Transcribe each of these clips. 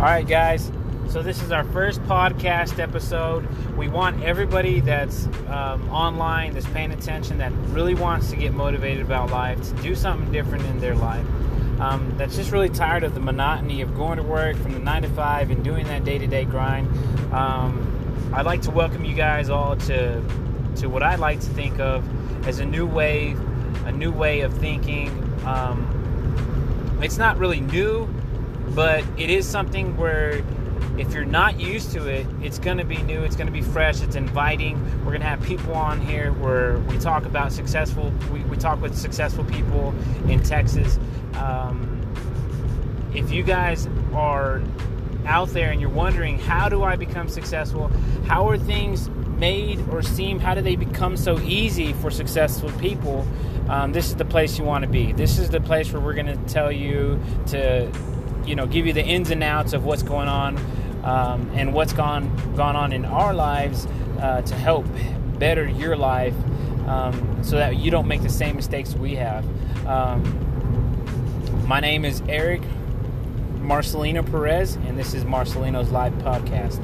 All right, guys. So this is our first podcast episode. We want everybody that's online, that's paying attention, that really wants to get motivated about life, to do something different in their life, that's just really tired of the monotony of going to work from the 9 to 5 and doing that day-to-day grind. I'd like to welcome you guys all to what I like to think of as a new way of thinking. It's not really new, but it is something where if you're not used to it, it's going to be new, it's going to be fresh, it's inviting. We're going to have people on here where we talk about we talk with successful people in Texas. If you guys are out there and you're wondering, how do I become successful? How are things made or seem? How do they become so easy for successful people? This is the place you want to be. This is the place where we're going to tell you to, give you the ins and outs of what's going on. And what's gone on in our lives to help better your life so that you don't make the same mistakes we have. My name is Eric Marcelino Perez, and this is Marcelino's Live Podcast.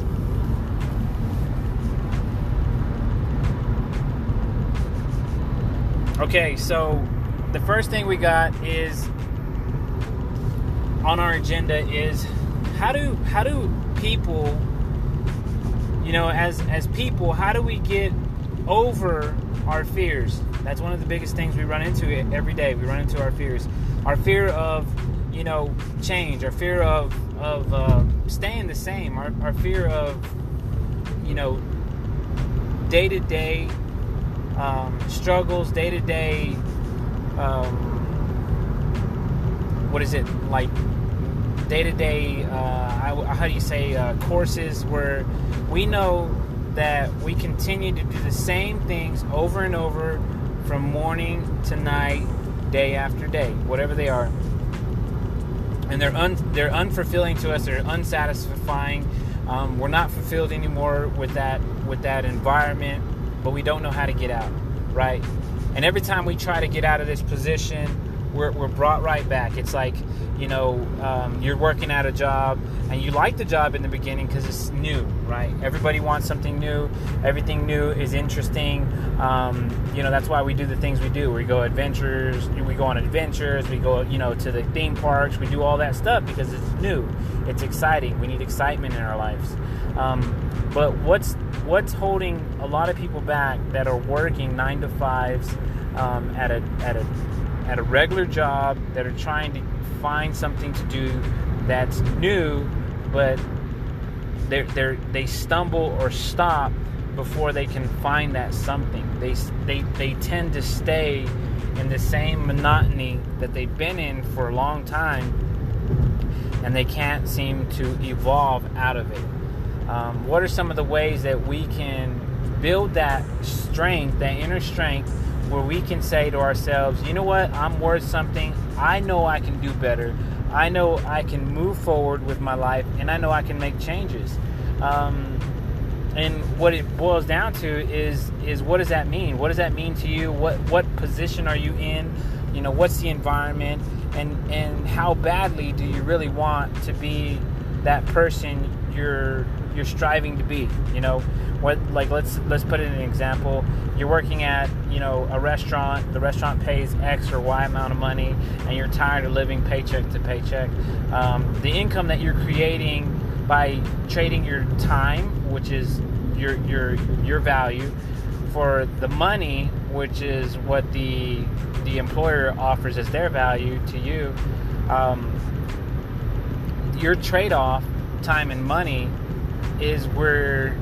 Okay, so the first thing we got is on our agenda is how do people, as people, how do we get over our fears? That's one of the biggest things we run into every day. We run into our fears. Our fear of, change. Our fear of staying the same. Our fear of, day-to-day struggles, day-to-day, day-to-day, courses where we know that we continue to do the same things over and over from morning to night, day after day, whatever they are. And they're unfulfilling to us, they're unsatisfying. We're not fulfilled anymore with that environment, but we don't know how to get out, right? And every time we try to get out of this position, we're brought right back. It's like, you're working at a job and you like the job in the beginning because it's new, right? Everybody wants something new. Everything new is interesting. That's why we do the things we do. We go on adventures. We go, to the theme parks. We do all that stuff because it's new. It's exciting. We need excitement in our lives. But what's holding a lot of people back that are working 9 to 5s at a regular job, that are trying to find something to do that's new, but they stumble or stop before they can find that something. They tend to stay in the same monotony that they've been in for a long time, and they can't seem to evolve out of it. What are some of the ways that we can build that strength, that inner strength, where we can say to ourselves, I'm worth something. I know I can do better. I know I can move forward with my life, and I know I can make changes. And what it boils down to is what does that mean? What does that mean to you? What position are you in? What's the environment? And how badly do you really want to be that person you're striving to be? Let's put it in an example. You're working at a restaurant. The restaurant pays X or Y amount of money, and you're tired of living paycheck to paycheck. The income that you're creating by trading your time, which is your value, for the money, which is what the employer offers as their value to you. Your trade-off, time and money, is where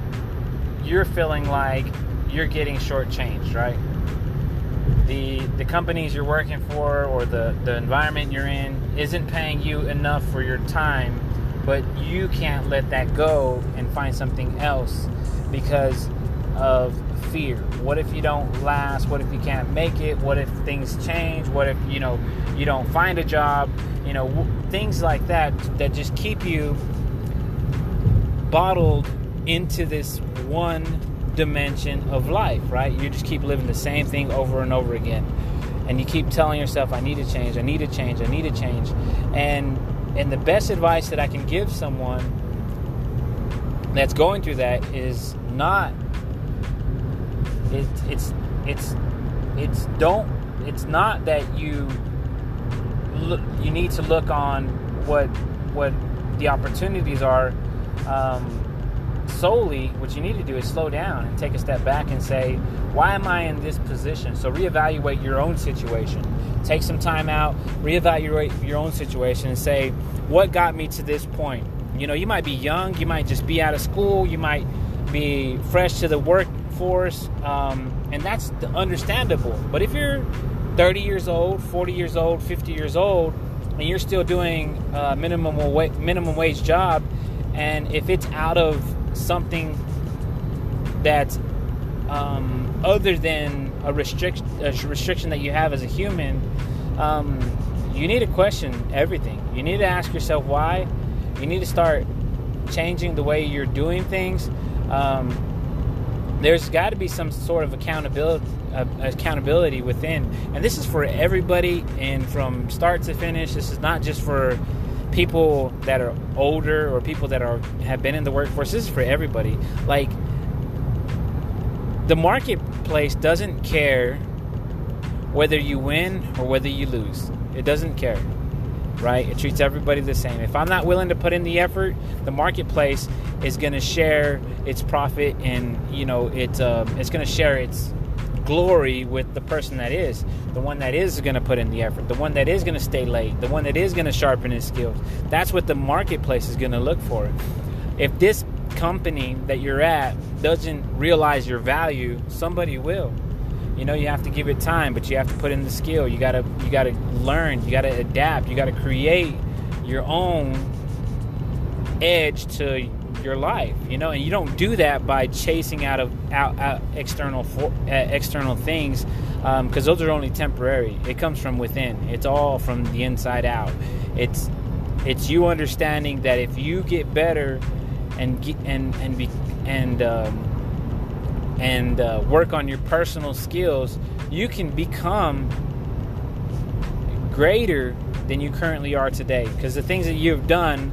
you're feeling like you're getting shortchanged, right? The companies you're working for, or the environment you're in, isn't paying you enough for your time, but you can't let that go and find something else because of fear. What if you don't last? What if you can't make it? What if things change? What if, you don't find a job? Things like that just keep you bottled into this one dimension of life, right? You just keep living the same thing over and over again, and you keep telling yourself, I need to change, and And the best advice that I can give someone that's going through that is not that you need to look on what the opportunities are solely. What you need to do is slow down and take a step back and say, why am I in this position? So reevaluate your own situation. Take some time out, reevaluate your own situation and say, what got me to this point? You know, you might be young, you might just be out of school, you might be fresh to the workforce, and that's understandable. But if you're 30 years old, 40 years old, 50 years old, and you're still doing a minimum wage job, and if it's out of something that's other than a restriction that you have as a human, you need to question everything. You need to ask yourself why. You need to start changing the way you're doing things. There's got to be some sort of accountability within. And this is for everybody and from start to finish. This is not just for people that are older or people that have been in the workforce. This is for everybody. Like, the marketplace doesn't care whether you win or whether you lose. It doesn't care. Right? It treats everybody the same. If I'm not willing to put in the effort, the marketplace is going to share its profit and, you know, it's going to share its glory with the person that is. The one that is going to put in the effort. The one that is going to stay late. The one that is going to sharpen his skills. That's what the marketplace is going to look for. If this company that you're at doesn't realize your value, somebody will. You know, you have to give it time, but you have to put in the skill. You gotta learn. You gotta adapt. You gotta create your own edge to your life. You know, and you don't do that by chasing out external things, because those are only temporary. It comes from within. It's all from the inside out. It's you understanding that if you get better and work on your personal skills, you can become greater than you currently are today, because the things that you've done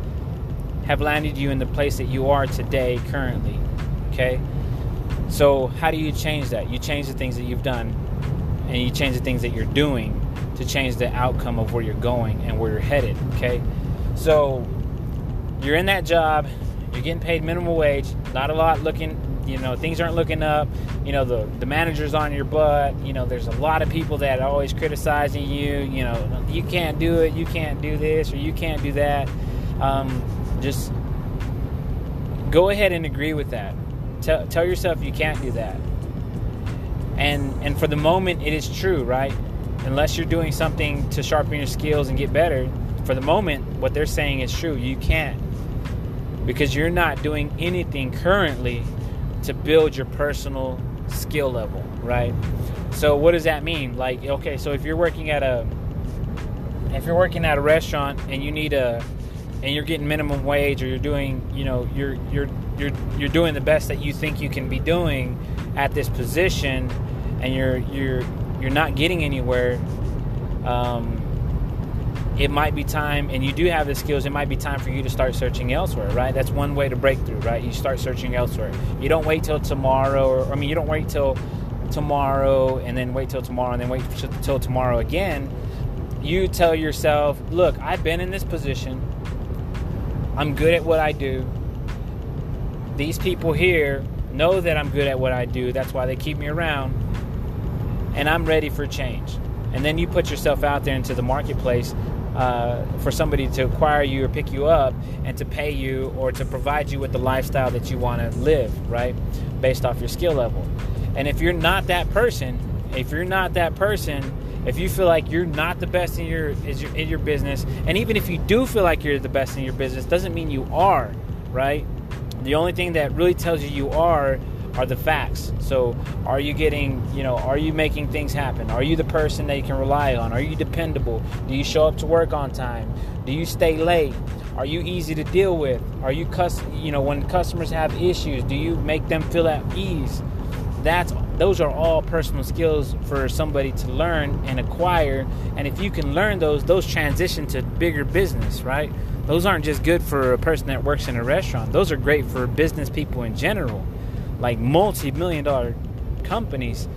have landed you in the place that you are today currently. Okay, so how do you change that? You change the things that you've done, and you change the things that you're doing to change the outcome of where you're going and where you're headed. Okay, so you're in that job, you're getting paid minimum wage, not a lot looking. You know, things aren't looking up. You know, the manager's on your butt. You know, there's a lot of people that are always criticizing you. You know, you can't do it. You can't do this, or you can't do that. Just go ahead and agree with that. Tell yourself you can't do that. And for the moment, it is true, right? Unless you're doing something to sharpen your skills and get better, for the moment, what they're saying is true. You can't, because you're not doing anything currently to build your personal skill level, right? So what does that mean? Like, okay, so if you're working at a restaurant and you need and you're getting minimum wage, or you're doing, you know, you're doing the best that you think you can be doing at this position, and you're not getting anywhere, it might be time, and you do have the skills, it might be time for you to start searching elsewhere, right? That's one way to break through, right? You start searching elsewhere. You don't wait till tomorrow, you don't wait till tomorrow, and then wait till tomorrow, and then wait till tomorrow again. You tell yourself, look, I've been in this position. I'm good at what I do. These people here know that I'm good at what I do. That's why they keep me around. And I'm ready for change. And then you put yourself out there into the marketplace for somebody to acquire you or pick you up and to pay you or to provide you with the lifestyle that you want to live, right, based off your skill level. And if you're not that person, if you feel like you're not the best in your business, and even if you do feel like you're the best in your business, doesn't mean you are, right? The only thing that really tells you are the facts. So are you getting, you know, are you making things happen? Are you the person that you can rely on? Are you dependable? Do you show up to work on time? Do you stay late? Are you easy to deal with? Are you, you know, when customers have issues, do you make them feel at ease? That's those are all personal skills for somebody to learn and acquire. And if you can learn those transition to bigger business, right? Those aren't just good for a person that works in a restaurant. Those are great for business people in general. Like multi-million-dollar companies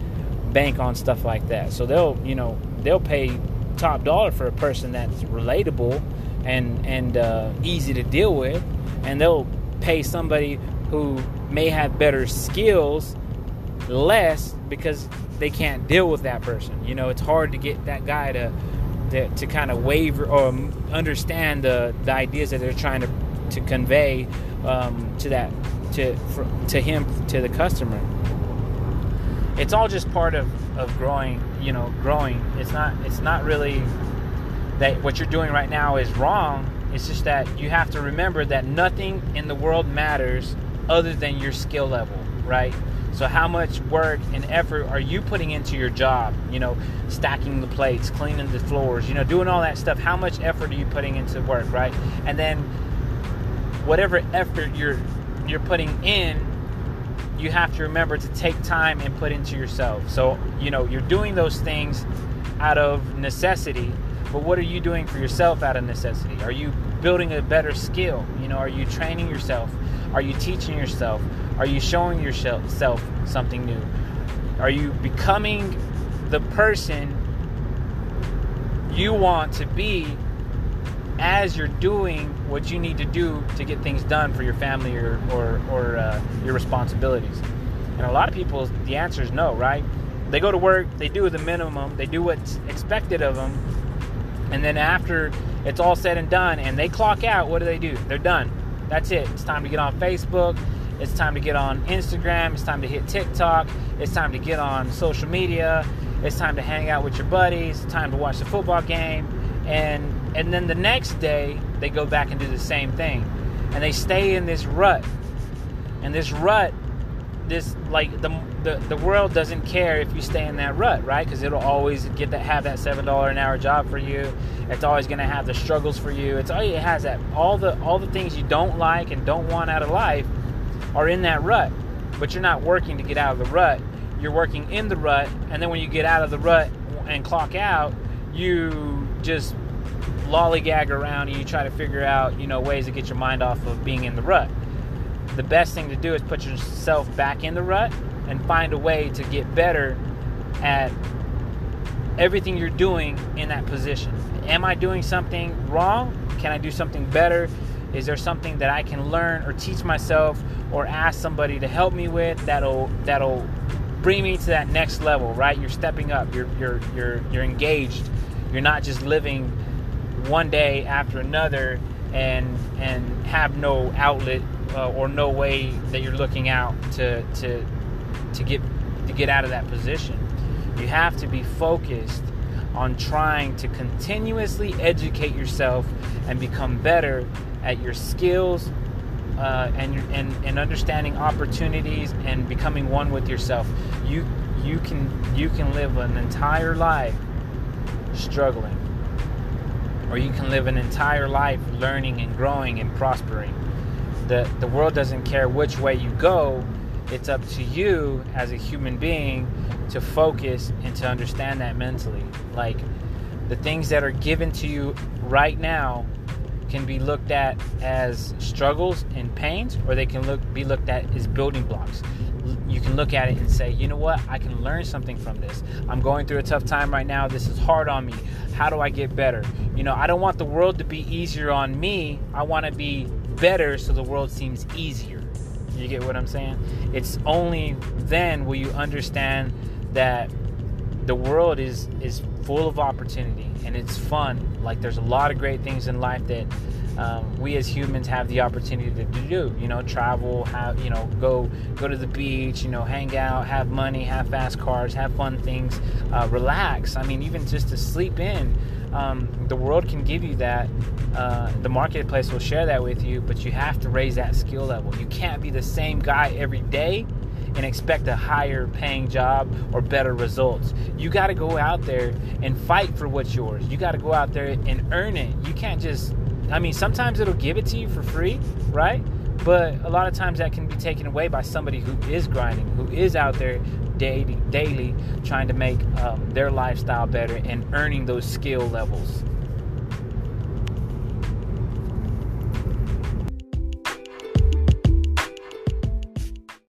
bank on stuff like that. So they'll pay top dollar for a person that's relatable and easy to deal with, and they'll pay somebody who may have better skills less because they can't deal with that person. You know, it's hard to get that guy to kind of waver or understand the ideas that they're trying to convey to the customer. It's all just part of growing. It's not really that what you're doing right now is wrong. It's just that you have to remember that nothing in the world matters other than your skill level, right? So how much work and effort are you putting into your job? You know, stacking the plates, cleaning the floors, you know, doing all that stuff. How much effort are you putting into work, right? And then whatever effort you're putting in, you have to remember to take time and put into yourself. So, you know, you're doing those things out of necessity, but what are you doing for yourself out of necessity? Are you building a better skill? You know, are you training yourself? Are you teaching yourself? Are you showing yourself something new? Are you becoming the person you want to be as you're doing what you need to do to get things done for your family or your responsibilities? And a lot of people, the answer is no, right? They go to work, they do the minimum, they do what's expected of them, and then after it's all said and done and they clock out, what do? They're done. That's it. It's time to get on Facebook. It's time to get on Instagram. It's time to hit TikTok. It's time to get on social media. It's time to hang out with your buddies. It's time to watch the football game. And then the next day, they go back and do the same thing. And they stay in this rut. And this rut, this like the world doesn't care if you stay in that rut, right? Because it'll always have that $7 an hour job for you. It's always going to have the struggles for you. It has that all the things you don't like and don't want out of life are in that rut. But you're not working to get out of the rut. You're working in the rut. And then when you get out of the rut and clock out, you just lollygag around and you try to figure out, you know, ways to get your mind off of being in the rut. The best thing to do is put yourself back in the rut and find a way to get better at everything you're doing in that position. Am I doing something wrong? Can I do something better? Is there something that I can learn or teach myself or ask somebody to help me with that'll bring me to that next level, right? You're stepping up. You're engaged. You're not just living one day after another and have no outlet or no way that you're looking out to get out of that position. You have to be focused on trying to continuously educate yourself and become better at your skills and understanding opportunities and becoming one with yourself. You can live an entire life struggling, or you can live an entire life learning and growing and prospering. The world doesn't care which way you go. It's up to you as a human being to focus and to understand that mentally. Like, the things that are given to you right now can be looked at as struggles and pains, or they can be looked at as building blocks. You can look at it and say, you know what, I can learn something from this. I'm going through a tough time right now. This is hard on me. How do I get better? You know, I don't want the world to be easier on me. I want to be better so the world seems easier. You get what I'm saying? It's only then will you understand that the world is full of opportunity and it's fun. Like, there's a lot of great things in life that we as humans have the opportunity to do. You know, travel, go to the beach, you know, hang out, have money, have fast cars, have fun things, relax. I mean, even just to sleep in. The world can give you that. The marketplace will share that with you, but you have to raise that skill level. You can't be the same guy every day and expect a higher paying job or better results. You got to go out there and fight for what's yours. You got to go out there and earn it. You can't just, sometimes it'll give it to you for free, right? But a lot of times that can be taken away by somebody who is grinding, who is out there daily trying to make their lifestyle better and earning those skill levels.